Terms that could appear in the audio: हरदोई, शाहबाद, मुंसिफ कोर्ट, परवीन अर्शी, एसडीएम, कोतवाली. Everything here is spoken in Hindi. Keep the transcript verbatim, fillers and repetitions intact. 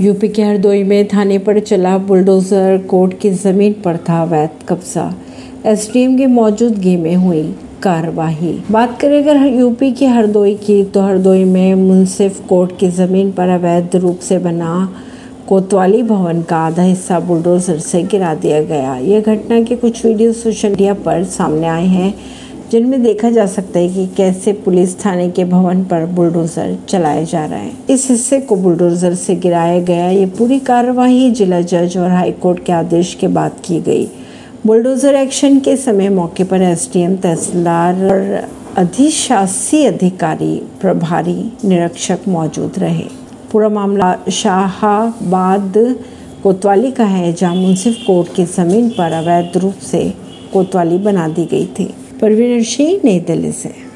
यूपी के हरदोई में थाने पर चला बुलडोज़र, कोर्ट की ज़मीन पर था अवैध कब्जा, एसडीएम की मौजूदगी में हुई कार्यवाही। बात करें अगर यूपी के हरदोई की तो हरदोई में मुंसिफ कोर्ट की ज़मीन पर अवैध रूप से बना कोतवाली भवन का आधा हिस्सा बुलडोज़र से गिरा दिया गया। यह घटना के कुछ वीडियो सोशल मीडिया पर सामने आए हैं, जिनमें देखा जा सकता है कि कैसे पुलिस थाने के भवन पर बुलडोज़र चलाए जा रहे हैं। इस हिस्से को बुलडोज़र से गिराया गया। ये पूरी कार्रवाई जिला जज और हाई कोर्ट के आदेश के बाद की गई। बुलडोज़र एक्शन के समय मौके पर एसडीएम, तहसीलदार और अधिशासी अधिकारी, प्रभारी निरीक्षक मौजूद रहे। पूरा मामला शाहबाद कोतवाली का है, जहाँ मुंसिफ कोर्ट की ज़मीन पर अवैध रूप से कोतवाली बना दी गई थी। परवीन अर्शी, नई दिल्ली से।